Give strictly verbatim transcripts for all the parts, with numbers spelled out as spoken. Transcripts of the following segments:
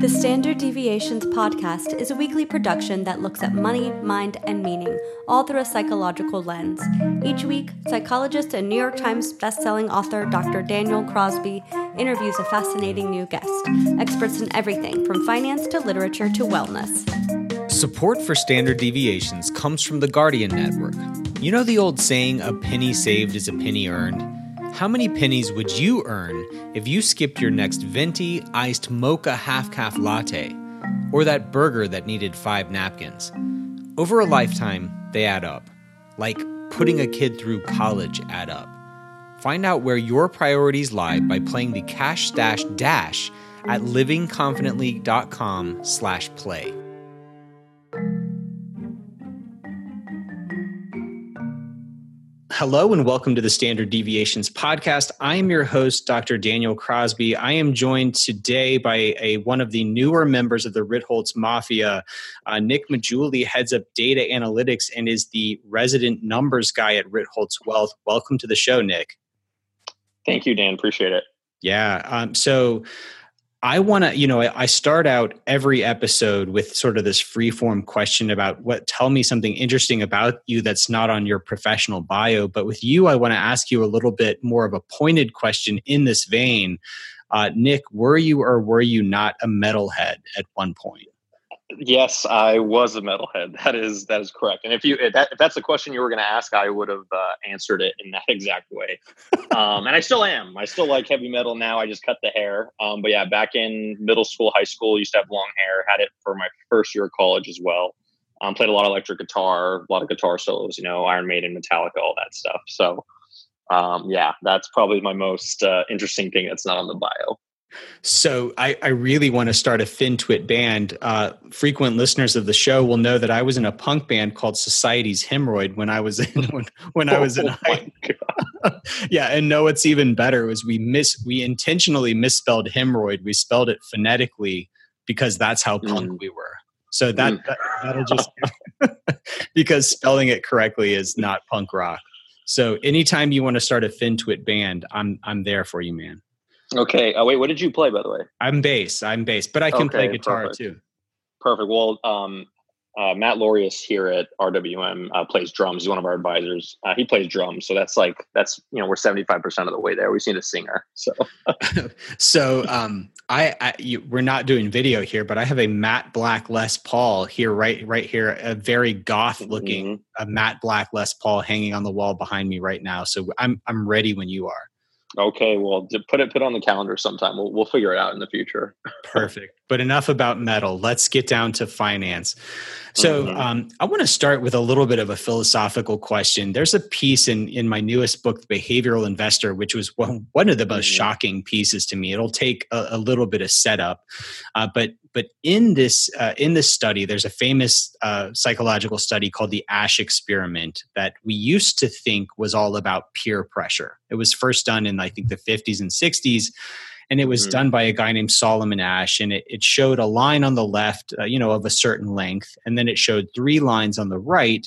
The Standard Deviations podcast is a weekly production that looks at money, mind, and meaning, all through a psychological lens. Each week, psychologist and New York Times bestselling author Doctor Daniel Crosby interviews a fascinating new guest, experts in everything from finance to literature to wellness. Support for Standard Deviations comes from the Guardian Network. You know the old saying, a penny saved is a penny earned? How many pennies would you earn if you skipped your next venti, iced mocha half-calf latte, or that burger that needed five napkins? Over a lifetime, they add up. Like putting a kid through college add up. Find out where your priorities lie by playing the Cash Stash Dash at livingconfidently.com slash play. Hello and welcome to the Standard Deviations podcast. I am your host, Doctor Daniel Crosby. I am joined today by a one of the newer members of the Ritholtz Mafia. Uh, Nick Majuli heads up data analytics and is the resident numbers guy at Ritholtz Wealth. Welcome to the show, Nick. Thank you, Dan. Appreciate it. Yeah. Um, so I want to, you know, I start out every episode with sort of this freeform question about what, tell me something interesting about you that's not on your professional bio. But with you, I want to ask you a little bit more of a pointed question in this vein. Uh, Nick, were you or were you not a metalhead at one point? Yes, I was a metalhead. That is that is correct. And if you if, that, if that's the question you were going to ask, I would have uh, answered it in that exact way. Um, and I still am. I still like heavy metal now. I just cut the hair. Um, but yeah, back in middle school, high school, used to have long hair. Had it for my first year of college as well. Um, played a lot of electric guitar, a lot of guitar solos. You know, Iron Maiden, Metallica, all that stuff. So um, yeah, that's probably my most uh, interesting thing that's not on the bio. So I, I really want to start a FinTwit band. Uh, frequent listeners of the show will know that I was in a punk band called Society's Hemorrhoid when I was in when, when I was in oh high. Yeah, and no, what's even better was we miss we intentionally misspelled hemorrhoid. We spelled it phonetically because that's how mm. punk we were. So that, mm. that that'll just because spelling it correctly is not punk rock. So anytime you want to start a FinTwit band, I'm I'm there for you, man. Okay. Oh, wait, what did you play, by the way? I'm bass. I'm bass, but I can okay, play guitar perfect. too. Perfect. Well, um, uh, Matt Laureus here at R W M uh, plays drums. He's one of our advisors. Uh, he plays drums. So that's like, that's, you know, we're seventy-five percent of the way there. We just need a singer. So, so um, I, I you, we're not doing video here, but I have a matte black Les Paul here, right, right here, a very goth looking, mm-hmm. a matte black Les Paul hanging on the wall behind me right now. So I'm, I'm ready when you are. Okay, well, put it put it on the calendar sometime. We'll we'll figure it out in the future. Perfect. But enough about metal. Let's get down to finance. So mm-hmm. um, I want to start with a little bit of a philosophical question. There's a piece in in my newest book, The Behavioral Investor, which was one, one of the most mm-hmm. shocking pieces to me. It'll take a, a little bit of setup, uh, but but in this uh, in this study, there's a famous uh, psychological study called the Asch Experiment that we used to think was all about peer pressure. It was first done in, I think, the fifties and sixties. And it was mm-hmm. done by a guy named Solomon Asch. And it, it showed a line on the left, uh, you know, of a certain length. And then it showed three lines on the right.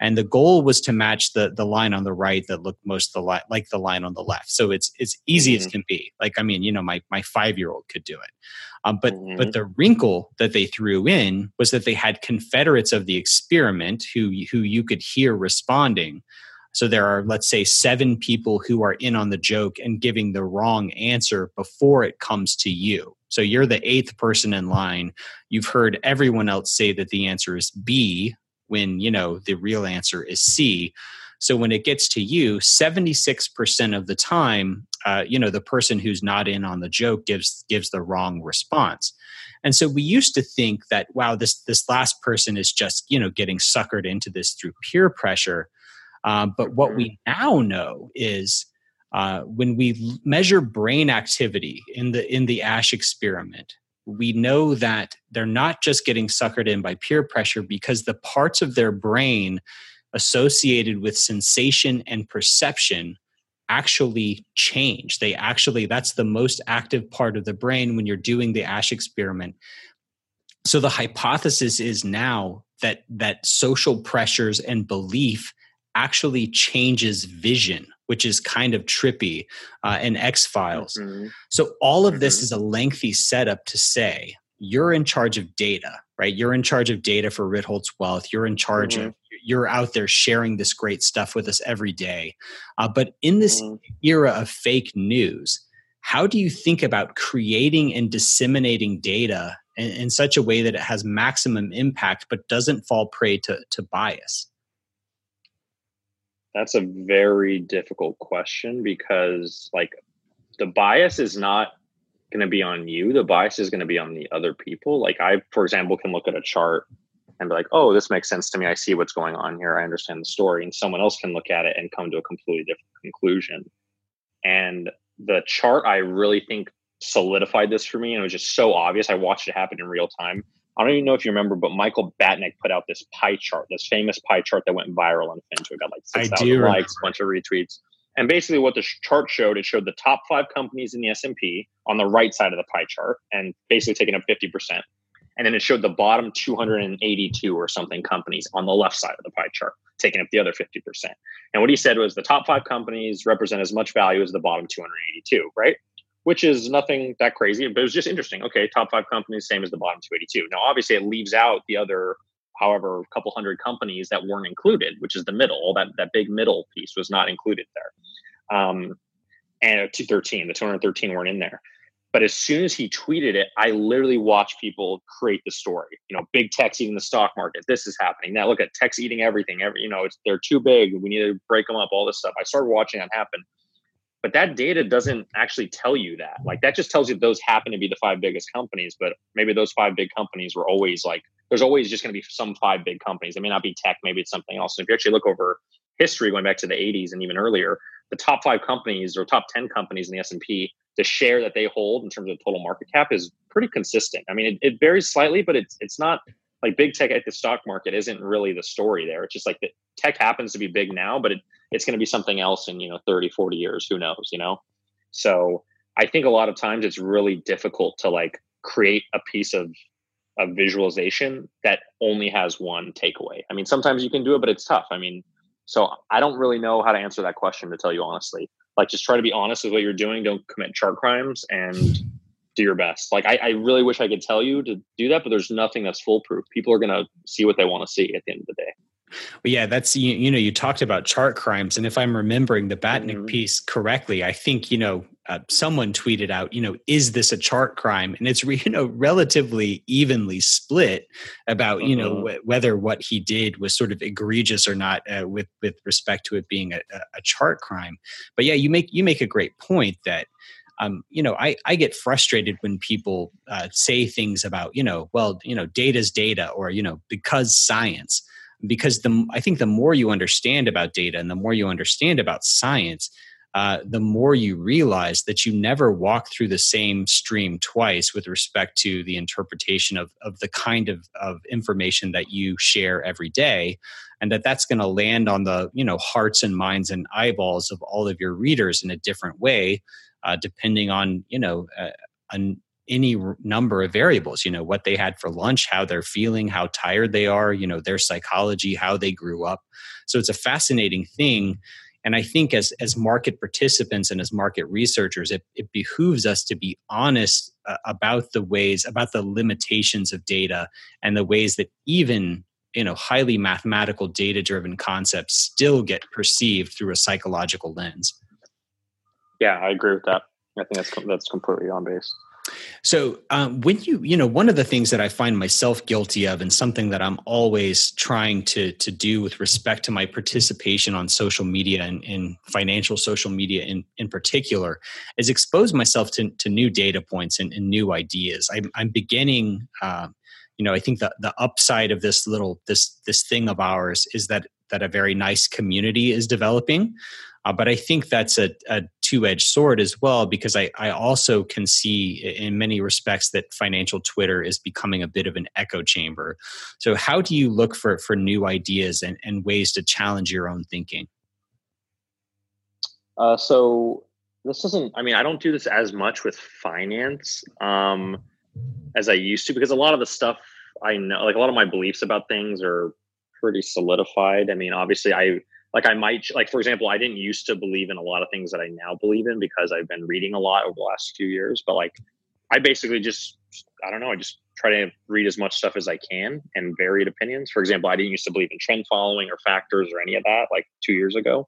And the goal was to match the the line on the right that looked most the li- like the line on the left. So it's it's easy mm-hmm. as can be. Like, I mean, you know, my my five-year-old could do it. Um, but mm-hmm. but the wrinkle that they threw in was that they had confederates of the experiment who who you could hear responding. So there are, let's say, seven people who are in on the joke and giving the wrong answer before it comes to you. So you're the eighth person in line. You've heard everyone else say that the answer is B when, you know, the real answer is C. So when it gets to you, seventy-six percent of the time, uh, you know, the person who's not in on the joke gives gives the wrong response. And so we used to think that, wow, this this last person is just, you know, getting suckered into this through peer pressure. Um, but what we now know is uh, when we measure brain activity in the in the Asch experiment, we know that they're not just getting suckered in by peer pressure because the parts of their brain associated with sensation and perception actually change. They actually, that's the most active part of the brain when you're doing the Asch experiment. So the hypothesis is now that that social pressures and belief actually changes vision, which is kind of trippy, uh, in X-Files. Mm-hmm. So all of mm-hmm. this is a lengthy setup to say you're in charge of data, right? You're in charge of data for Ritholtz Wealth. You're in charge mm-hmm. of, you're out there sharing this great stuff with us every day. Uh, but in this mm-hmm. era of fake news, how do you think about creating and disseminating data in, in such a way that it has maximum impact, but doesn't fall prey to, to bias? That's a very difficult question, because like the bias is not going to be on you. The bias is going to be on the other people. Like I, for example, can look at a chart and be like, oh, this makes sense to me. I see what's going on here. I understand the story. And someone else can look at it and come to a completely different conclusion. And the chart, I really think solidified this for me. And it was just so obvious. I watched it happen in real time. I don't even know if you remember, but Michael Batnick put out this pie chart, this famous pie chart that went viral on Facebook. Got like six thousand likes, a bunch of retweets. And basically what the chart showed, it showed the top five companies in the S and P on the right side of the pie chart and basically taking up fifty percent. And then it showed the bottom two hundred eighty-two or something companies on the left side of the pie chart, taking up the other fifty percent. And what he said was the top five companies represent as much value as the bottom two hundred eighty-two, right? Which is nothing that crazy, but it was just interesting. Okay, top five companies, same as the bottom two hundred eighty-two. Now, obviously it leaves out the other, however, a couple hundred companies that weren't included, which is the middle, all that, that big middle piece was not included there. Um, and two thirteen, the two hundred thirteen weren't in there. But as soon as he tweeted it, I literally watched people create the story. You know, big tech's eating the stock market. This is happening. Now look at tech's eating everything. Every, you know, it's, they're too big. We need to break them up, all this stuff. I started watching that happen. But that data doesn't actually tell you that. Like that just tells you those happen to be the five biggest companies, but maybe those five big companies were always like, there's always just going to be some five big companies. It may not be tech, maybe it's something else. And if you actually look over history, going back to the eighties and even earlier, the top five companies or top ten companies in the S and P, the share that they hold in terms of total market cap is pretty consistent. I mean, it, it varies slightly, but it's it's not like big tech at the stock market isn't really the story there. It's just like the tech happens to be big now, but it, it's going to be something else in, you know, thirty, forty years, who knows, you know? So I think a lot of times it's really difficult to like create a piece of a visualization that only has one takeaway. I mean, sometimes you can do it, but it's tough. I mean, so I don't really know how to answer that question, to tell you honestly. Like, just try to be honest with what you're doing. Don't commit chart crimes and do your best. Like, I, I really wish I could tell you to do that, but there's nothing that's foolproof. People are going to see what they want to see at the end of the day. Well, yeah, that's, you, you know, you talked about chart crimes. And if I'm remembering the Batnick mm-hmm. piece correctly, I think, you know, uh, someone tweeted out, you know, is this a chart crime? And it's, you know, relatively evenly split about, mm-hmm. you know, w- whether what he did was sort of egregious or not uh, with, with respect to it being a, a chart crime. But yeah, you make, you make a great point that, Um, you know, I, I get frustrated when people uh, say things about, you know, well, you know, data's data, or, you know, because science, because the, I think the more you understand about data and the more you understand about science, uh, the more you realize that you never walk through the same stream twice with respect to the interpretation of, of the kind of, of information that you share every day. And that that's going to land on the, you know, hearts and minds and eyeballs of all of your readers in a different way. Uh, depending on, you know, uh, an, any r- number of variables, you know, what they had for lunch, how they're feeling, how tired they are, you know, their psychology, how they grew up. So it's a fascinating thing. And I think as as market participants and as market researchers, it, it behooves us to be honest uh, about the ways, about the limitations of data and the ways that even, you know, highly mathematical data-driven concepts still get perceived through a psychological lens. Yeah, I agree with that. I think that's that's completely on base. So um, when you, you know, one of the things that I find myself guilty of, and something that I'm always trying to to do with respect to my participation on social media and, and financial social media in, in particular, is expose myself to, to new data points and, and new ideas. I'm, I'm beginning, uh, you know, I think the, the upside of this little, this this thing of ours is that that a very nice community is developing. Uh, but I think that's a, a two-edged sword as well, because I, I also can see in many respects that financial Twitter is becoming a bit of an echo chamber. So how do you look for, for new ideas and, and ways to challenge your own thinking? Uh, so this doesn't, I mean, I don't do this as much with finance um, as I used to, because a lot of the stuff I know, like a lot of my beliefs about things are pretty solidified. I mean, obviously I... Like I might, like, for example, I didn't used to believe in a lot of things that I now believe in because I've been reading a lot over the last few years. But like, I basically just, I don't know, I just try to read as much stuff as I can and varied opinions. For example, I didn't used to believe in trend following or factors or any of that like two years ago,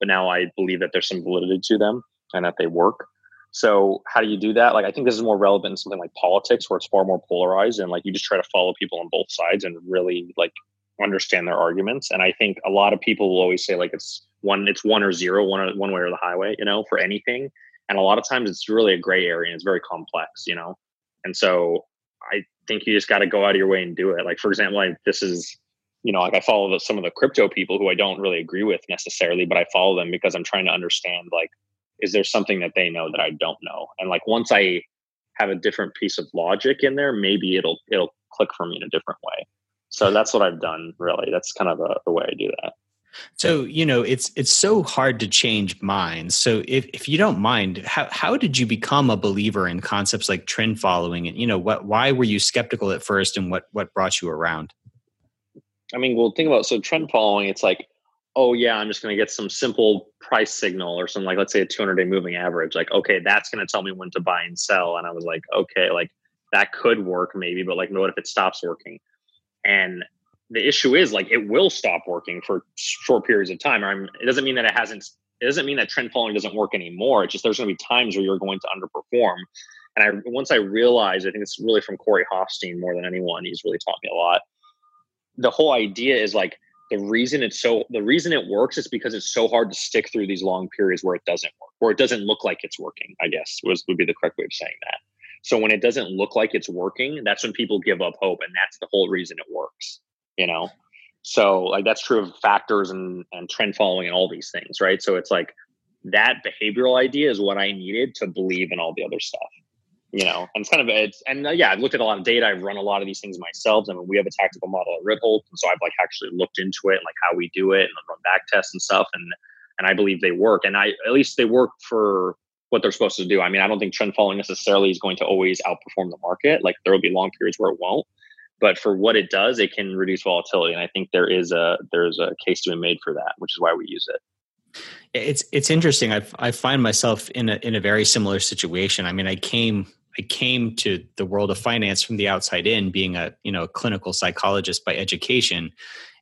but now I believe that there's some validity to them and that they work. So how do you do that? Like, I think this is more relevant in something like politics where it's far more polarized and like you just try to follow people on both sides and really like understand their arguments. And I think a lot of people will always say like it's one, it's one or zero, one, one way or the highway, you know, for anything. And a lot of times it's really a gray area and it's very complex, you know? And so I think you just got to go out of your way and do it. Like, for example, like this is, you know, like I follow the, some of the crypto people who I don't really agree with necessarily, but I follow them because I'm trying to understand, like, is there something that they know that I don't know? And like, once I have a different piece of logic in there, maybe it'll, it'll click for me in a different way. So that's what I've done, really. That's kind of a, the way I do that. So, you know, it's it's so hard to change minds. So if, if you don't mind, how, how did you become a believer in concepts like trend following? And, you know, what why were you skeptical at first and what what brought you around? I mean, well, think about, so trend following, it's like, oh, yeah, I'm just going to get some simple price signal or some, like, let's say a two hundred day moving average. Like, okay, that's going to tell me when to buy and sell. And I was like, okay, like that could work maybe, but like, what if it stops working? And the issue is like it will stop working for short periods of time. I'm, it doesn't mean that it hasn't. It doesn't mean that trend following doesn't work anymore. It's just there's going to be times where you're going to underperform. And I once I realized, I think it's really from Corey Hofstein more than anyone. He's really taught me a lot. The whole idea is like the reason it's so the reason it works is because it's so hard to stick through these long periods where it doesn't work, where it doesn't look like it's working. I guess was would be the correct way of saying that. So when it doesn't look like it's working, that's when people give up hope, and that's the whole reason it works. You know, so like that's true of factors and, and trend following and all these things, right? So it's like that behavioral idea is what I needed to believe in all the other stuff, you know. And it's kind of it's and uh, yeah, I've looked at a lot of data. I've run a lot of these things myself. I mean, we have a tactical model at Ritholtz, and so I've like actually looked into it, and, like how we do it, and run back tests and stuff. And and I believe they work, and I at least they work for what they're supposed to do. I mean, I don't think trend following necessarily is going to always outperform the market. Like there will be long periods where it won't. But for what it does, it can reduce volatility. And I think there is a there's a case to be made for that, which is why we use it. It's it's interesting. I I find myself in a in a very similar situation. I mean, I came I came to the world of finance from the outside in, being a you know a clinical psychologist by education,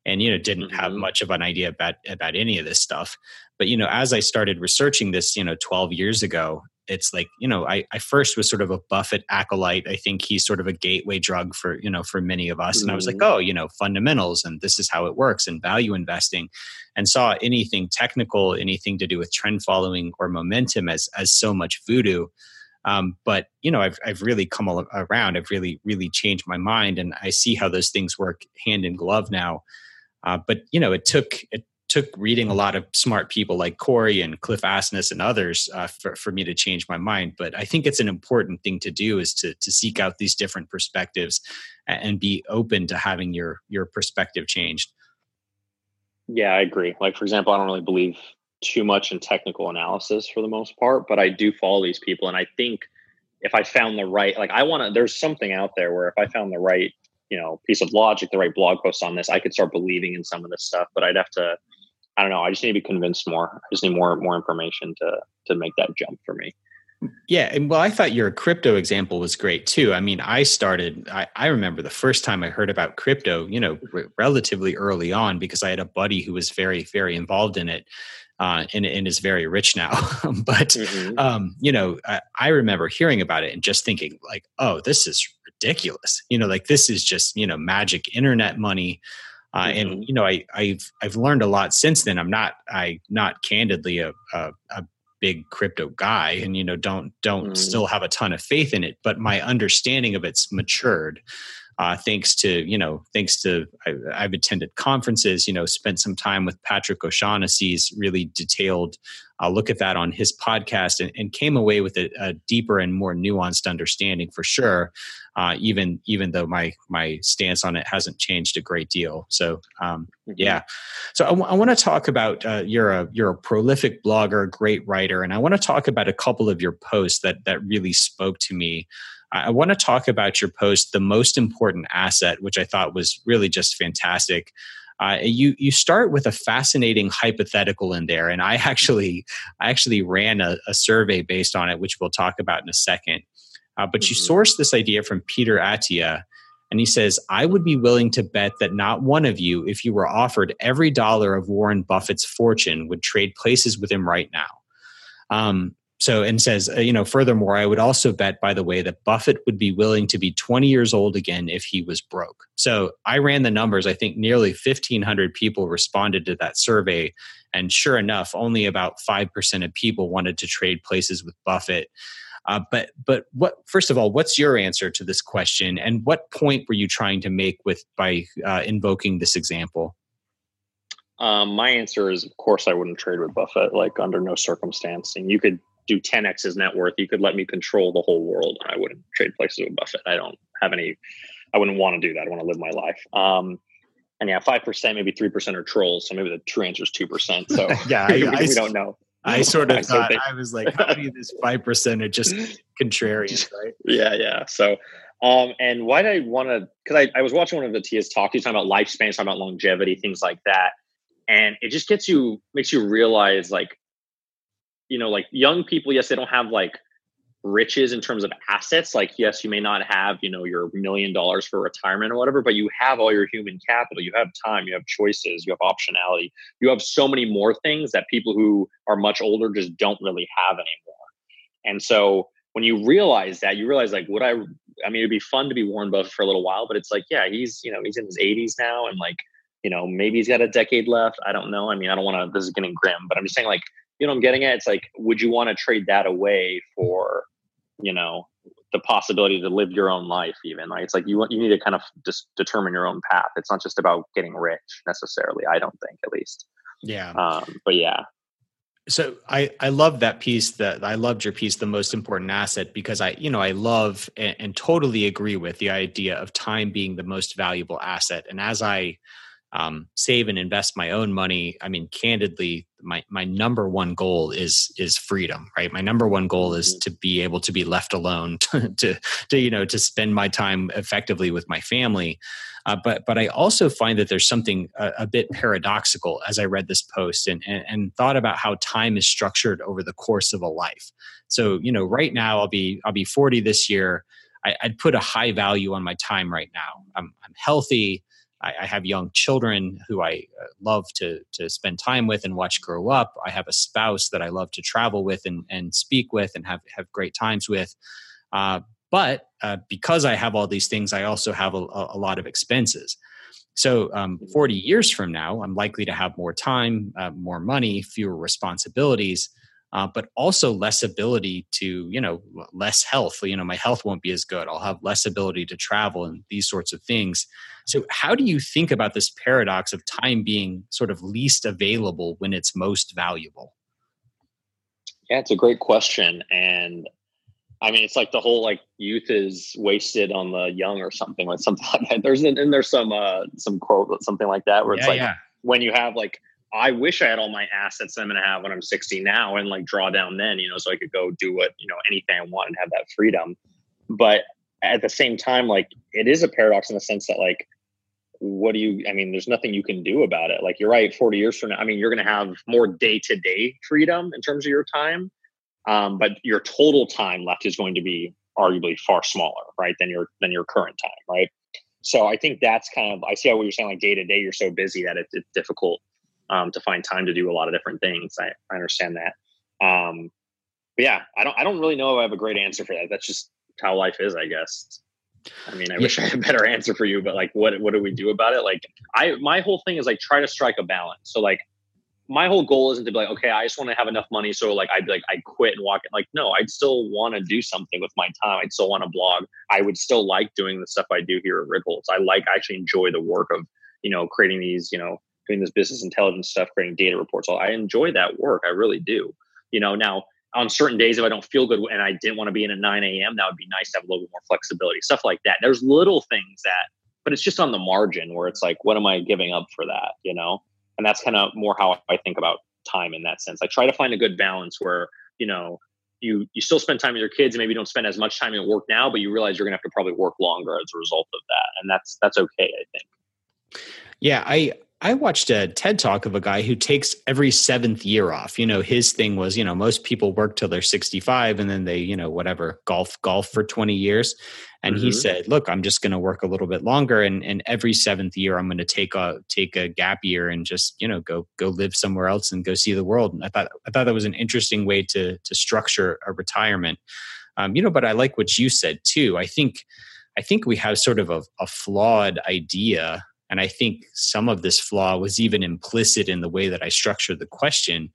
and you know didn't mm-hmm. have much of an idea about about any of this stuff. But you know, as I started researching this, you know, twelve years ago. It's like, you know, I, I first was sort of a Buffett acolyte. I think he's sort of a gateway drug for, you know, for many of us. Mm-hmm. And I was like, oh, you know, fundamentals and this is how it works and value investing, and saw anything technical, anything to do with trend following or momentum as as so much voodoo. Um, but, you know, I've I've really come around. I've really, really changed my mind. And I see how those things work hand in glove now. Uh, but, you know, it took... It, took reading a lot of smart people like Corey and Cliff Asness and others uh, for, for me to change my mind. But I think it's an important thing to do is to, to seek out these different perspectives and be open to having your, your perspective changed. Yeah, I agree. Like, for example, I don't really believe too much in technical analysis for the most part, but I do follow these people. And I think if I found the right, like I want to, there's something out there where if I found the right, you know, piece of logic, the right blog post on this, I could start believing in some of this stuff, but I'd have to, I don't know. I just need to be convinced more. I just need more more information to to make that jump for me. Yeah. And well, I thought your crypto example was great too. I mean, I started, I, I remember the first time I heard about crypto, you know, r- relatively early on because I had a buddy who was very, very involved in it uh, and, and is very rich now. But, mm-hmm. um, you know, I, I remember hearing about it and just thinking like, oh, this is ridiculous. You know, like this is just, you know, magic internet money. Uh, and you know, I, I've I've learned a lot since then. I'm not I not candidly a a, a big crypto guy, and you know, don't don't mm. still have a ton of faith in it. But my understanding of it's matured, uh, thanks to you know, thanks to I, I've attended conferences. You know, spent some time with Patrick O'Shaughnessy's really detailed uh, look at that on his podcast, and, and came away with a, a deeper and more nuanced understanding for sure. Uh, even even though my my stance on it hasn't changed a great deal, so um, yeah. So I, w- I want to talk about uh, you're a you're a prolific blogger, great writer, and I want to talk about a couple of your posts that that really spoke to me. I want to talk about your post, The Most Important Asset, which I thought was really just fantastic. Uh, you you start with a fascinating hypothetical in there, and I actually I actually ran a, a survey based on it, which we'll talk about in a second. Uh, but mm-hmm. you sourced this idea from Peter Attia, and he says, I would be willing to bet that not one of you, if you were offered every dollar of Warren Buffett's fortune, would trade places with him right now. Um, so, and says, uh, you know, furthermore, I would also bet, by the way, that Buffett would be willing to be twenty years old again if he was broke. So I ran the numbers. I think nearly fifteen hundred people responded to that survey. And sure enough, only about five percent of people wanted to trade places with Buffett. Uh, but but what? First of all, what's your answer to this question, and what point were you trying to make with by uh, invoking this example? Um, my answer is, of course, I wouldn't trade with Buffett, like under no circumstance. And you could do ten x his net worth. You could let me control the whole world, and I wouldn't trade places with Buffett. I don't have any. I wouldn't want to do that. I want to live my life. Um, and yeah, five percent, maybe three percent are trolls. So maybe the true answer is two percent. So yeah, I, we, I, we don't know. I sort of I thought, think. I was like, how many of this five percent are just contrarians, right? Yeah, yeah. So, um, and why did I want to, because I, I was watching one of the Tia's talks. He's talking about lifespan, he's talking about longevity, things like that. And it just gets you, makes you realize like, you know, like young people, yes, they don't have like riches in terms of assets. Like, yes, you may not have, you know, your million dollars for retirement or whatever, but you have all your human capital. You have time, you have choices, you have optionality. You have so many more things that people who are much older just don't really have anymore. And so when you realize that, you realize like, would I, I mean, it'd be fun to be Warren Buffett for a little while, but it's like, yeah, he's, you know, he's in his eighties now. And like, you know, maybe he's got a decade left. I don't know. I mean, I don't want to, this is getting grim, but I'm just saying like, you know, I'm getting at, it's like, would you want to trade that away for, you know, the possibility to live your own life even? Like, it's like you want, you need to kind of just determine your own path. It's not just about getting rich necessarily, I don't think, at least. Yeah. Um, but yeah. So I, I love that piece that I loved your piece, The Most Important Asset, because I, you know, I love and, and totally agree with the idea of time being the most valuable asset. And as I um, save and invest my own money, I mean, candidly, my, my number one goal is, is freedom, right? My number one goal is to be able to be left alone, to, to, to you know, to spend my time effectively with my family. Uh, but, but I also find that there's something a, a bit paradoxical as I read this post and, and, and thought about how time is structured over the course of a life. So, you know, right now I'll be, I'll be forty this year. I, I'd put a high value on my time right now. I'm, I'm healthy. I have young children who I love to to spend time with and watch grow up. I have a spouse that I love to travel with and, and speak with and have, have great times with. Uh, but uh, because I have all these things, I also have a, a lot of expenses. So um, forty years from now, I'm likely to have more time, uh, more money, fewer responsibilities, uh, but also less ability to, you know, less health. You know, my health won't be as good. I'll have less ability to travel and these sorts of things. So how do you think about this paradox of time being sort of least available when it's most valuable? Yeah, it's a great question. And I mean, it's like the whole like youth is wasted on the young or something like something like that. There's an, and there's some uh, some quote, something like that, where yeah, it's like yeah. when you have like, I wish I had all my assets I'm going to have when I'm sixty now and like draw down then, you know, so I could go do what, you know, anything I want and have that freedom. But at the same time, like it is a paradox in the sense that like, what do you, I mean, there's nothing you can do about it. Like you're right, forty years from now, I mean, you're going to have more day-to-day freedom in terms of your time. Um, but your total time left is going to be arguably far smaller, right? Than your, than your current time. Right. So I think that's kind of, I see how what you're saying, like day-to-day, you're so busy that it's, it's difficult um, to find time to do a lot of different things. I, I understand that. Um, but yeah, I don't, I don't really know if I have a great answer for that. That's just how life is, I guess. I mean, I yeah. wish I had a better answer for you, but like, what, what do we do about it? Like I, my whole thing is like, try to strike a balance. So like my whole goal isn't to be like, okay, I just want to have enough money. So like, I'd be like, I quit and walk. Like, no, I'd still want to do something with my time. I'd still want to blog. I would still like doing the stuff I do here at Ritholtz. I like, I actually enjoy the work of, you know, creating these, you know, doing this business intelligence stuff, creating data reports. I enjoy that work. I really do. You know, now, on certain days, if I don't feel good and I didn't want to be in at nine a.m., that would be nice to have a little bit more flexibility, stuff like that. There's little things that, but it's just on the margin where it's like, what am I giving up for that? You know? And that's kind of more how I think about time in that sense. I try to find a good balance where, you know, you, you still spend time with your kids and maybe you don't spend as much time at work now, but you realize you're gonna have to probably work longer as a result of that. And that's, that's okay, I think. Yeah. I, I watched a TED talk of a guy who takes every seventh year off. You know, his thing was, you know, most people work till they're sixty-five and then they, you know, whatever, golf, golf for twenty years. And mm-hmm. he said, look, I'm just going to work a little bit longer. And, and every seventh year, I'm going to take a, take a gap year and just, you know, go, go live somewhere else and go see the world. And I thought, I thought that was an interesting way to, to structure a retirement. Um, you know, but I like what you said too. I think, I think we have sort of a, a flawed idea. And I think some of this flaw was even implicit in the way that I structured the question.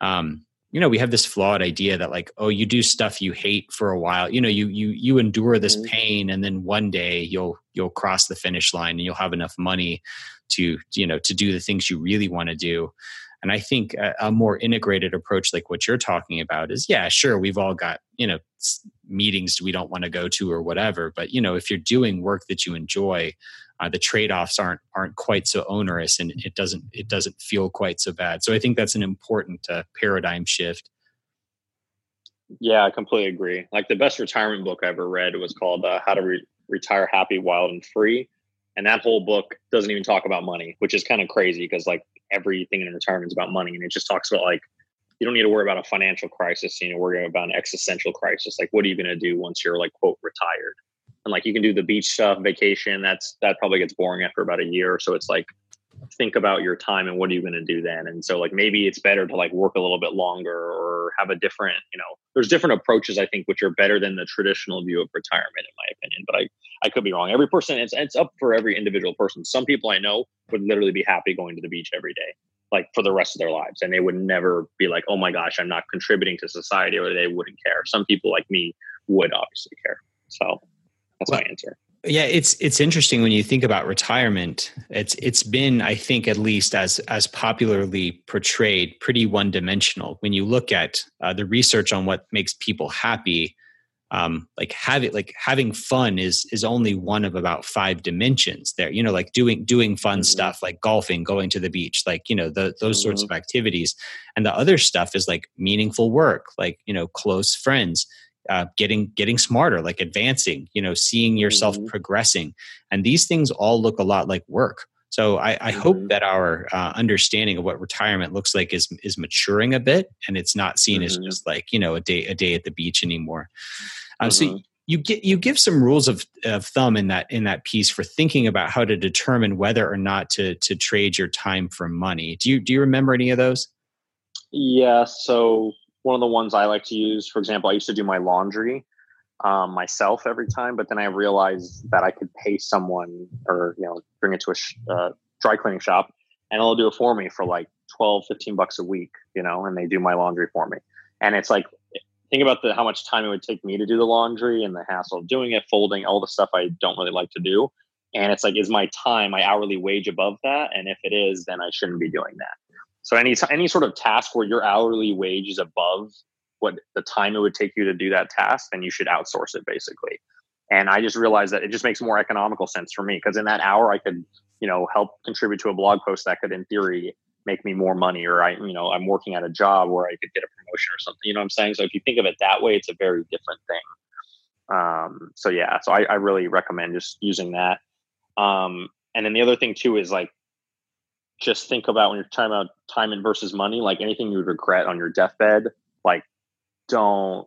Um, you know, we have this flawed idea that like, oh, you do stuff you hate for a while. You know, you you you endure this pain, and then one day you'll you'll cross the finish line, and you'll have enough money to you know to do the things you really want to do. And I think a, a more integrated approach, like what you're talking about, is yeah, sure, we've all got you know meetings we don't want to go to or whatever. But you know, if you're doing work that you enjoy. Uh, the trade-offs aren't aren't quite so onerous, and it doesn't it doesn't feel quite so bad. So I think that's an important uh, paradigm shift. Yeah, I completely agree. Like the best retirement book I ever read was called uh, How to Re- Retire Happy, Wild and Free, and that whole book doesn't even talk about money, which is kind of crazy because like everything in retirement is about money, and it just talks about like you don't need to worry about a financial crisis, you know, worry about an existential crisis. Like, what are you going to do once you're like quote retired? And like you can do the beach stuff, vacation. That's that probably gets boring after about a year or so. It's like think about your time and what are you going to do then. And so like maybe it's better to like work a little bit longer or have a different, you know, there's different approaches I think which are better than the traditional view of retirement in my opinion. But I I could be wrong. Every person, it's it's up for every individual person. Some people I know would literally be happy going to the beach every day, like for the rest of their lives, and they would never be like, oh my gosh, I'm not contributing to society, or they wouldn't care. Some people like me would obviously care. So. That's well, my answer. Yeah, it's it's interesting when you think about retirement. It's it's been, I think, at least as as popularly portrayed, pretty one dimensional. When you look at uh, the research on what makes people happy, um, like having like having fun is is only one of about five dimensions. There, you know, like doing doing fun mm-hmm. stuff, like golfing, going to the beach, like you know the, those mm-hmm. sorts of activities, and the other stuff is like meaningful work, like you know close friends. Uh, getting getting smarter, like advancing, you know, seeing yourself mm-hmm. progressing. And these things all look a lot like work. So I, I mm-hmm. hope that our uh, understanding of what retirement looks like is is maturing a bit, and it's not seen mm-hmm. as just like, you know, a day a day at the beach anymore. Um, mm-hmm. So you get you give some rules of, of thumb in that in that piece for thinking about how to determine whether or not to to trade your time for money. Do you do you remember any of those? Yeah. So. One of the ones I like to use, for example, I used to do my laundry um, myself every time, but then I realized that I could pay someone or, you know, bring it to a sh- uh, dry cleaning shop and they'll do it for me for like twelve, fifteen bucks a week, you know, and they do my laundry for me. And it's like, think about the, how much time it would take me to do the laundry and the hassle of doing it, folding, all the stuff I don't really like to do. And it's like, is my time, my hourly wage above that? And if it is, then I shouldn't be doing that. So any any sort of task where your hourly wage is above what the time it would take you to do that task, then you should outsource it basically. And I just realized that it just makes more economical sense for me because in that hour I could, you know, help contribute to a blog post that could in theory make me more money, or I, you know, I'm working at a job where I could get a promotion or something. You know what I'm saying? So if you think of it that way, it's a very different thing. Um, so yeah, so I, I really recommend just using that. Um, and then the other thing too is like, just think about when you're talking about time and versus money, like anything you would regret on your deathbed, like don't,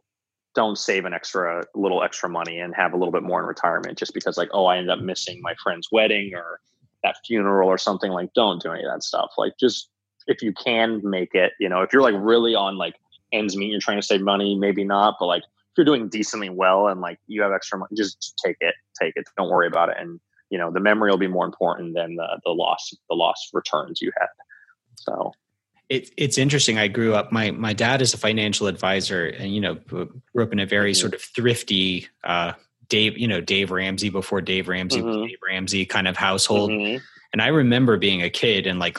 don't save an extra little extra money and have a little bit more in retirement just because like, oh, I ended up missing my friend's wedding or that funeral or something. Like don't do any of that stuff. Like just, if you can make it, you know, if you're like really on like ends meet, you're trying to save money, maybe not, but like if you're doing decently well and like you have extra money, just take it, take it. Don't worry about it. And, you know, the memory will be more important than the the loss, the loss returns you had. So it, it's interesting. I grew up, my, my dad is a financial advisor and, you know, grew up in a very mm-hmm. sort of thrifty, uh, Dave, you know, Dave Ramsey before Dave Ramsey, mm-hmm. was Dave Ramsey kind of household. Mm-hmm. And I remember being a kid and like,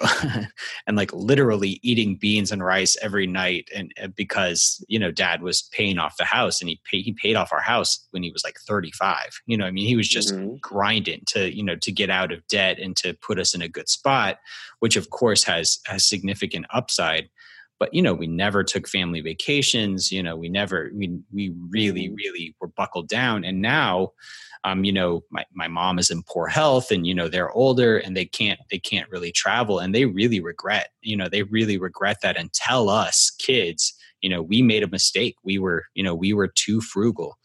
and like literally eating beans and rice every night. And because, you know, dad was paying off the house and he paid, he paid off our house when he was like thirty-five, you know, I mean, he was just mm-hmm. grinding to, you know, to get out of debt and to put us in a good spot, which of course has, has significant upside. But, you know, we never took family vacations, you know, we never, we, we really, really were buckled down. And now, um, you know, my, my mom is in poor health and, you know, they're older and they can't, they can't really travel, and they really regret, you know, they really regret that, and tell us kids, you know, we made a mistake. We were, you know, we were too frugal,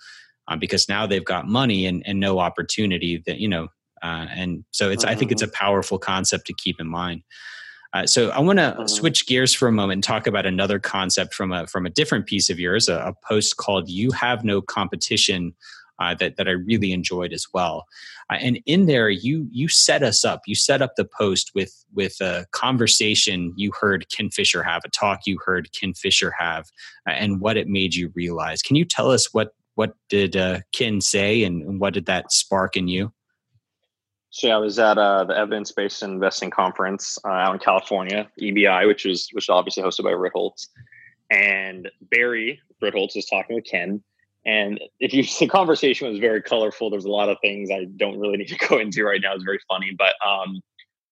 um, because now they've got money and, and no opportunity that, you know, uh, and so it's, mm-hmm. I think it's a powerful concept to keep in mind. Uh, so I want to mm-hmm. switch gears for a moment and talk about another concept from a, from a different piece of yours, a, a post called You Have No Competition, uh, that, that I really enjoyed as well. Uh, and in there, you, you set us up, you set up the post with, with a conversation you heard Ken Fisher have, a talk you heard Ken Fisher have, uh, and what it made you realize. Can you tell us what, what did uh, Ken say, and, and what did that spark in you? So yeah, I was at uh, the Evidence-Based Investing Conference uh, out in California, E B I, which is which is obviously hosted by Ritholtz. And Barry Ritholtz was talking with Ken. And if you the conversation was very colorful. There's a lot of things I don't really need to go into right now. It's very funny. But um,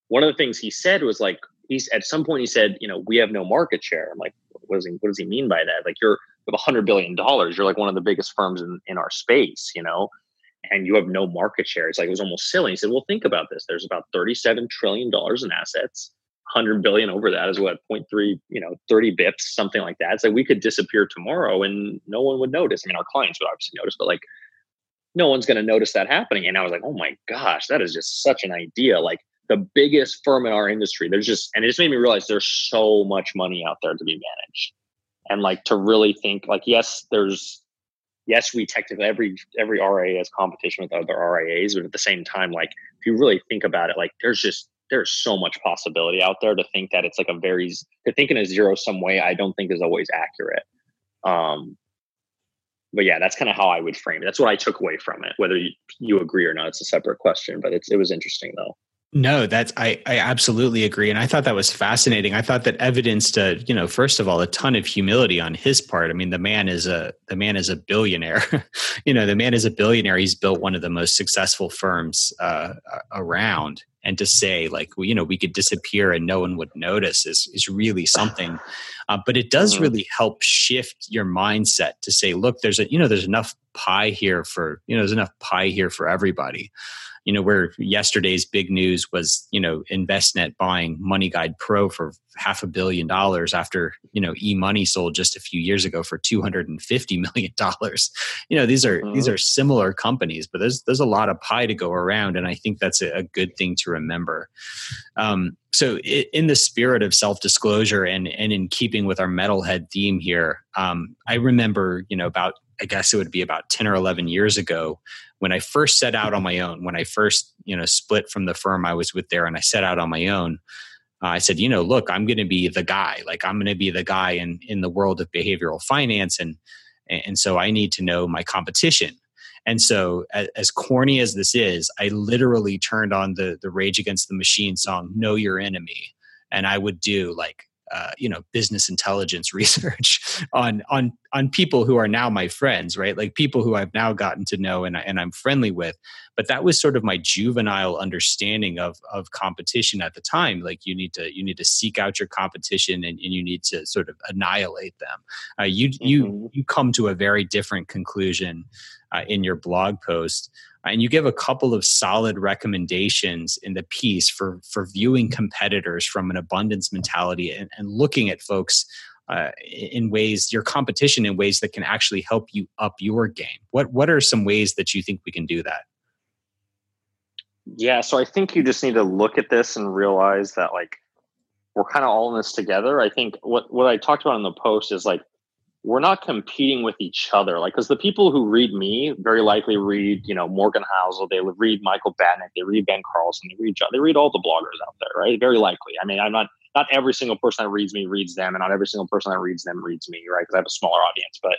one of the things he said was like, he's at some point he said, you know, we have no market share. I'm like, what does he, what does he mean by that? Like, you're you have one hundred billion dollars. You're like one of the biggest firms in, in our space, you know? And you have no market share. It's like, it was almost silly. He said, well, think about this. There's about thirty-seven trillion dollars in assets. one hundred billion over that is what, zero point three, you know, thirty bips, something like that. It's like, we could disappear tomorrow and no one would notice. I mean, our clients would obviously notice, but like, no one's going to notice that happening. And I was like, oh my gosh, that is just such an idea. Like, the biggest firm in our industry, there's just, and it just made me realize there's so much money out there to be managed. And like, to really think like, yes, there's, yes, we technically, every every R I A has competition with other R I As, but at the same time, like, if you really think about it, like, there's just, there's so much possibility out there. To think that it's like a very, to think in a zero-sum way, I don't think is always accurate. Um, but yeah, that's kind of how I would frame it. That's what I took away from it. Whether you, you agree or not, it's a separate question, but it's, it was interesting though. No, that's, I, I absolutely agree. And I thought that was fascinating. I thought that evidenced, uh, you know, first of all, a ton of humility on his part. I mean, the man is a, the man is a billionaire, you know, the man is a billionaire. He's built one of the most successful firms uh, around. And to say like, well, you know, we could disappear and no one would notice is, is really something. Uh, but it does really help shift your mindset to say, look, there's a, you know, there's enough pie here for, you know, there's enough pie here for everybody. You know, where yesterday's big news was, you know, InvestNet buying Money Guide Pro for half a billion dollars after, you know, eMoney sold just a few years ago for two hundred fifty million dollars. You know, these are, uh-huh. these are similar companies, but there's, there's a lot of pie to go around. And I think that's a, a good thing to remember. Um, so it, in the spirit of self-disclosure and, and in keeping with our metalhead theme here, um, I remember, you know, about, I guess it would be about ten or eleven years ago when I first set out on my own, when I first, you know, split from the firm I was with there and I set out on my own, uh, I said, you know, look, I'm going to be the guy, like I'm going to be the guy in, in the world of behavioral finance. And, and so I need to know my competition. And so as, as corny as this is, I literally turned on the, the Rage Against the Machine song, Know Your Enemy. And I would do like, Uh, you know, business intelligence research on on on people who are now my friends, right? Like people who I've now gotten to know and, and I'm friendly with. But that was sort of my juvenile understanding of of competition at the time. Like you need to you need to seek out your competition and, and you need to sort of annihilate them. Uh, you mm-hmm. you you come to a very different conclusion uh, in your blog post. And you give a couple of solid recommendations in the piece for, for viewing competitors from an abundance mentality and, and looking at folks uh, in ways, your competition in ways that can actually help you up your game. What what are some ways that you think we can do that? Yeah, so I think you just need to look at this and realize that like we're kind of all in this together. I think what, what I talked about in the post is like, we're not competing with each other. Like, cause the people who read me very likely read, you know, Morgan Housel, they would read Michael Batnick, they read Ben Carlson, they read, they read all the bloggers out there, right? Very likely. I mean, I'm not, not every single person that reads me reads them, and not every single person that reads them reads me, right? Cause I have a smaller audience, but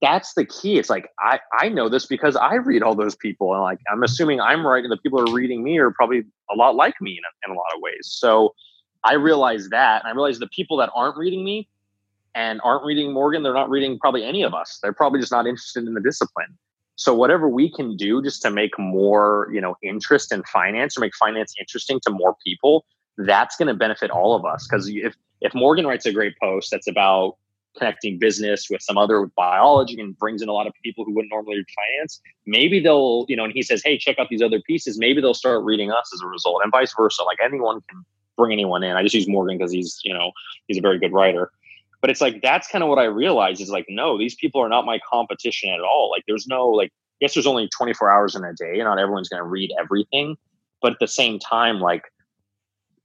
that's the key. It's like, I, I know this because I read all those people, and like, I'm assuming I'm right. And the people who are reading me are probably a lot like me in a, in a lot of ways. So I realize that, and I realize the people that aren't reading me, and aren't reading Morgan, they're not reading probably any of us. They're probably just not interested in the discipline. So whatever we can do just to make more, you know, interest in finance or make finance interesting to more people, that's going to benefit all of us. Because if, if Morgan writes a great post that's about connecting business with some other with biology and brings in a lot of people who wouldn't normally read finance, maybe they'll, you know, and he says, hey, check out these other pieces. Maybe they'll start reading us as a result, and vice versa. Like anyone can bring anyone in. I just use Morgan because he's, you know, he's a very good writer. But it's like, that's kind of what I realized is like, no, these people are not my competition at all. Like there's no, like, yes, there's only twenty-four hours in a day and not everyone's going to read everything. But at the same time, like,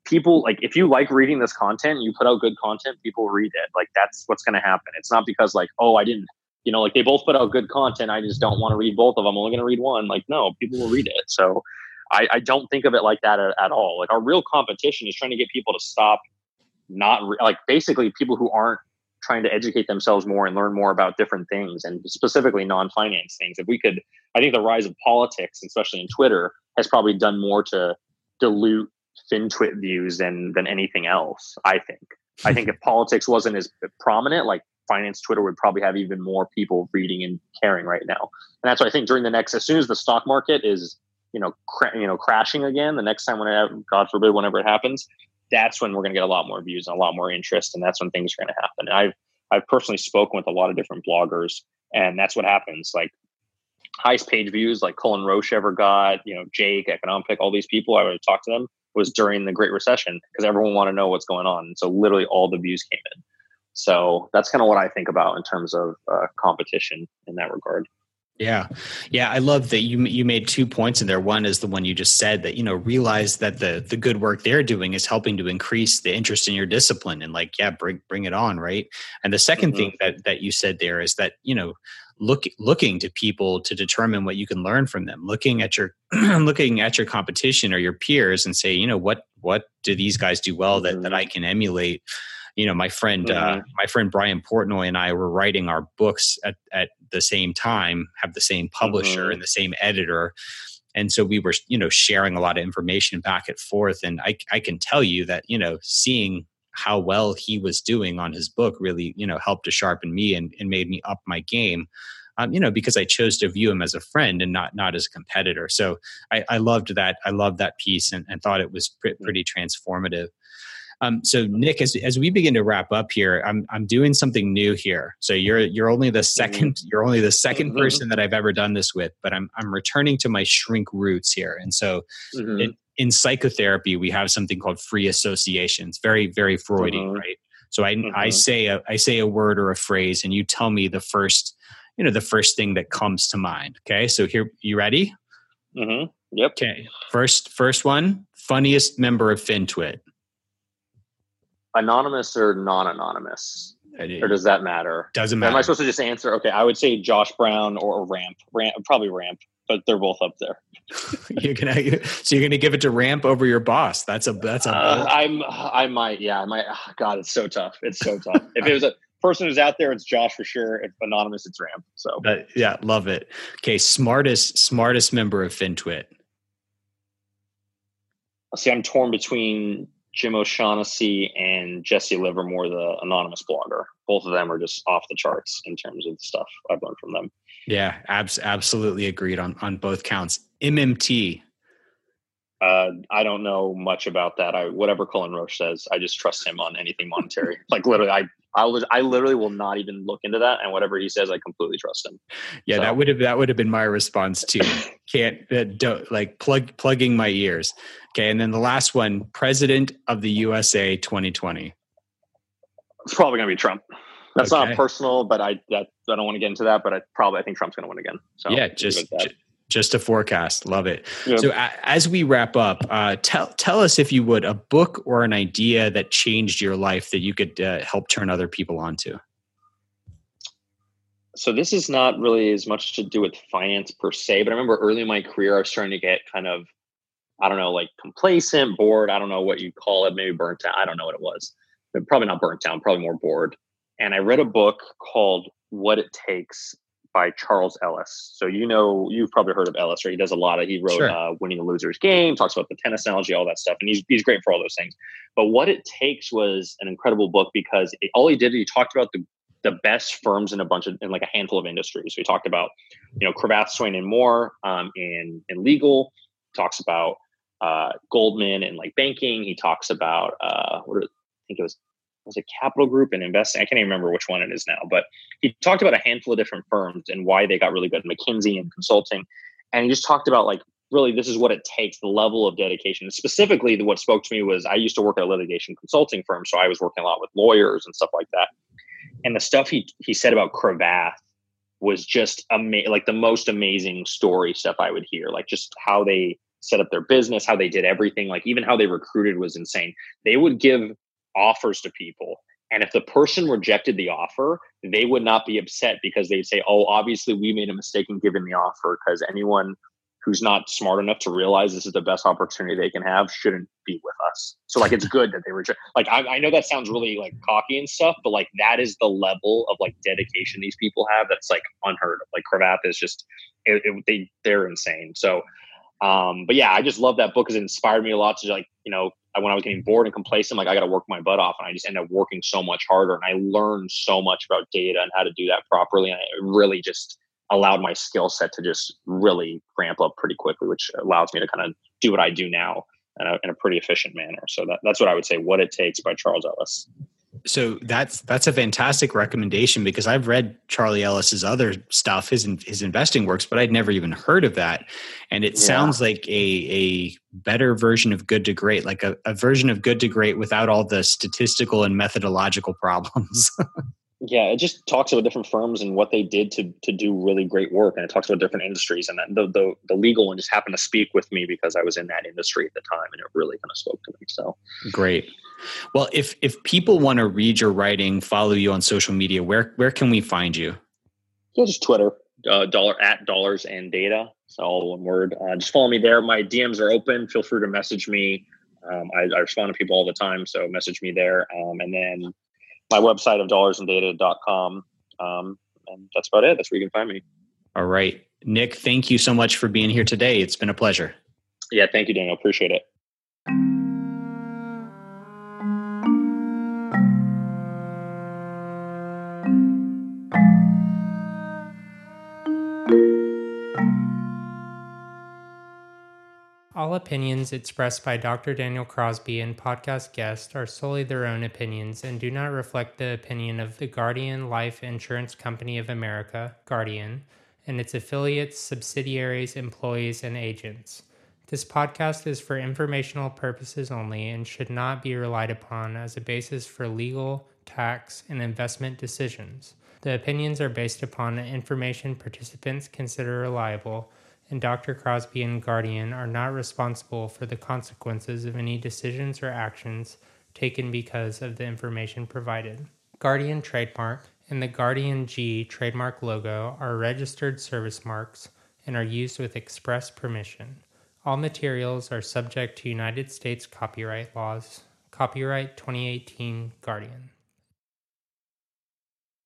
people, like, if you like reading this content, you put out good content, people read it. Like, that's what's going to happen. It's not because, like, oh, I didn't, you know, like, they both put out good content, I just don't want to read both of them, I'm only going to read one. Like, no, people will read it. So I, I don't think of it like that at, at all. Like, our real competition is trying to get people to stop not, re- like, basically people who aren't trying to educate themselves more and learn more about different things, and specifically non-finance things. If we could, I think the rise of politics, especially in Twitter, has probably done more to dilute FinTwit views than than anything else. I think. I think if politics wasn't as prominent, like finance Twitter would probably have even more people reading and caring right now. And that's why I think during the next, as soon as the stock market is, you know, cra- you know, crashing again, the next time when it, God forbid, whenever it happens, that's when we're going to get a lot more views and a lot more interest, and that's when things are going to happen. And I've I've personally spoken with a lot of different bloggers, and that's what happens. Like highest page views, like Colin Roche ever got, you know, Jake, Economic, all these people. I would talk to them. Was during the Great Recession because everyone wanted to know what's going on. So literally all the views came in. So that's kind of what I think about in terms of uh, competition in that regard. Yeah. Yeah. I love that you you made two points in there. One is the one you just said that, you know, realize that the the good work they're doing is helping to increase the interest in your discipline and like, yeah, bring bring it on. Right. And the second mm-hmm. thing that that you said there is that, you know, look looking to people to determine what you can learn from them, looking at your looking at your competition or your peers and say, you know, what what do these guys do well that, mm-hmm. that I can emulate? You know, my friend, uh, my friend Brian Portnoy and I were writing our books at, at the same time, have the same publisher mm-hmm. and the same editor. And so we were, you know, sharing a lot of information back and forth. And I, I can tell you that, you know, seeing how well he was doing on his book really, you know, helped to sharpen me and, and made me up my game, um, you know, because I chose to view him as a friend and not, not as a competitor. So I, I loved that. I loved that piece and, and thought it was pr- pretty transformative. Um, so Nick, as as we begin to wrap up here, I'm I'm doing something new here. So you're you're only the second you're only the second mm-hmm. person that I've ever done this with, but I'm I'm returning to my shrink roots here. And so mm-hmm. in, in psychotherapy, we have something called free associations, very very Freudian, mm-hmm. right? So I mm-hmm. I say a I say a word or a phrase, and you tell me the first you know the first thing that comes to mind. Okay, so here, you ready? Mm-hmm. Yep. Okay. First first one, funniest member of FinTwit. Anonymous or non-anonymous? Or does that matter? Doesn't matter. Am I supposed to just answer? Okay, I would say Josh Brown or Ramp. Ramp, probably Ramp, but they're both up there. You're gonna, so you're gonna give it to Ramp over your boss? That's a that's a. Uh, I'm I might yeah I might. Oh God, it's so tough. It's so tough. If it was a person who's out there, it's Josh for sure. If anonymous, it's Ramp. So but, yeah, love it. Okay, smartest smartest member of FinTwit. See, I'm torn between Jim O'Shaughnessy and Jesse Livermore, the anonymous blogger. Both of them are just off the charts in terms of the stuff I've learned from them. Yeah, abs- absolutely agreed on, on both counts. M M T. Uh, I don't know much about that. I whatever Colin Roche says, I just trust him on anything monetary. Like literally, I I'll, I literally will not even look into that, and whatever he says, I completely trust him. Yeah, so. that would have that would have been my response too. Can't uh, don't, like plug plugging my ears. Okay, and then the last one, President of the U S A twenty twenty. It's probably gonna be Trump. That's okay. Not personal, but I that, I don't want to get into that. But I probably I think Trump's gonna win again. So yeah, just. Just a forecast. Love it. Yep. So a- as we wrap up, uh, tell tell us, if you would, a book or an idea that changed your life that you could uh, help turn other people onto. So this is not really as much to do with finance per se, but I remember early in my career, I was starting to get kind of, I don't know, like complacent, bored. I don't know what you call it. Maybe burnt out. I don't know what it was. But probably not burnt out, probably more bored. And I read a book called What It Takes by Charles Ellis. So, you know, you've probably heard of Ellis, right? He does a lot of, he wrote sure. uh, Winning a Loser's Game, talks about the tennis analogy, all that stuff. And he's, he's great for all those things. But What It Takes was an incredible book because it, all he did, he talked about the, the best firms in a bunch of, in like a handful of industries. So he talked about, you know, Cravath, Swaine and Moore um, in, in legal, talks about uh, Goldman and like banking. He talks about, uh, what are, I think it was was it Capital Group and Investing? I can't even remember which one it is now, but he talked about a handful of different firms and why they got really good, McKinsey and consulting. And he just talked about like, really, this is what it takes, the level of dedication. Specifically, what spoke to me was I used to work at a litigation consulting firm. So I was working a lot with lawyers and stuff like that. And the stuff he, he said about Cravath was just ama- like the most amazing story stuff I would hear, like just how they set up their business, how they did everything, like even how they recruited was insane. They would give offers to people. And if the person rejected the offer, they would not be upset because they'd say, oh, obviously we made a mistake in giving the offer because anyone who's not smart enough to realize this is the best opportunity they can have shouldn't be with us. So like, it's good that they reject. Like, I, I know that sounds really like cocky and stuff, but like, that is the level of like dedication these people have. That's like unheard of. Like Cravath is just, it, it, they, they're insane. So, um, but yeah, I just love that book because it inspired me a lot to like, you know, when I was getting bored and complacent, like I got to work my butt off, and I just end up working so much harder. And I learned so much about data and how to do that properly. And it really just allowed my skill set to just really ramp up pretty quickly, which allows me to kind of do what I do now in a, in a pretty efficient manner. So that, that's what I would say, What It Takes by Charles Ellis. So that's, that's a fantastic recommendation because I've read Charlie Ellis's other stuff, his, his investing works, but I'd never even heard of that. And it yeah. sounds like a, a better version of Good to Great, like a, a version of Good to Great without all the statistical and methodological problems. Yeah, it just talks about different firms and what they did to to do really great work, and it talks about different industries. And that the the, the legal one just happened to speak with me because I was in that industry at the time, and it really kind of spoke to me. So great. Well, if if people want to read your writing, follow you on social media, where where can we find you? Yeah, just Twitter, uh, dollar at dollars and data. It's all one word. Uh, just follow me there. My D Ms are open. Feel free to message me. Um, I, I respond to people all the time, so message me there. Um, and then. My website of dollars and data dot com. Um, and that's about it. That's where you can find me. All right. Nick, thank you so much for being here today. It's been a pleasure. Yeah. Thank you, Daniel. Appreciate it. All opinions expressed by Doctor Daniel Crosby and podcast guests are solely their own opinions and do not reflect the opinion of the Guardian Life Insurance Company of America, Guardian, and its affiliates, subsidiaries, employees, and agents. This podcast is for informational purposes only and should not be relied upon as a basis for legal, tax, and investment decisions. The opinions are based upon information participants consider reliable, and Doctor Crosby and Guardian are not responsible for the consequences of any decisions or actions taken because of the information provided. Guardian trademark and the Guardian G trademark logo are registered service marks and are used with express permission. All materials are subject to United States copyright laws. Copyright twenty eighteen Guardian.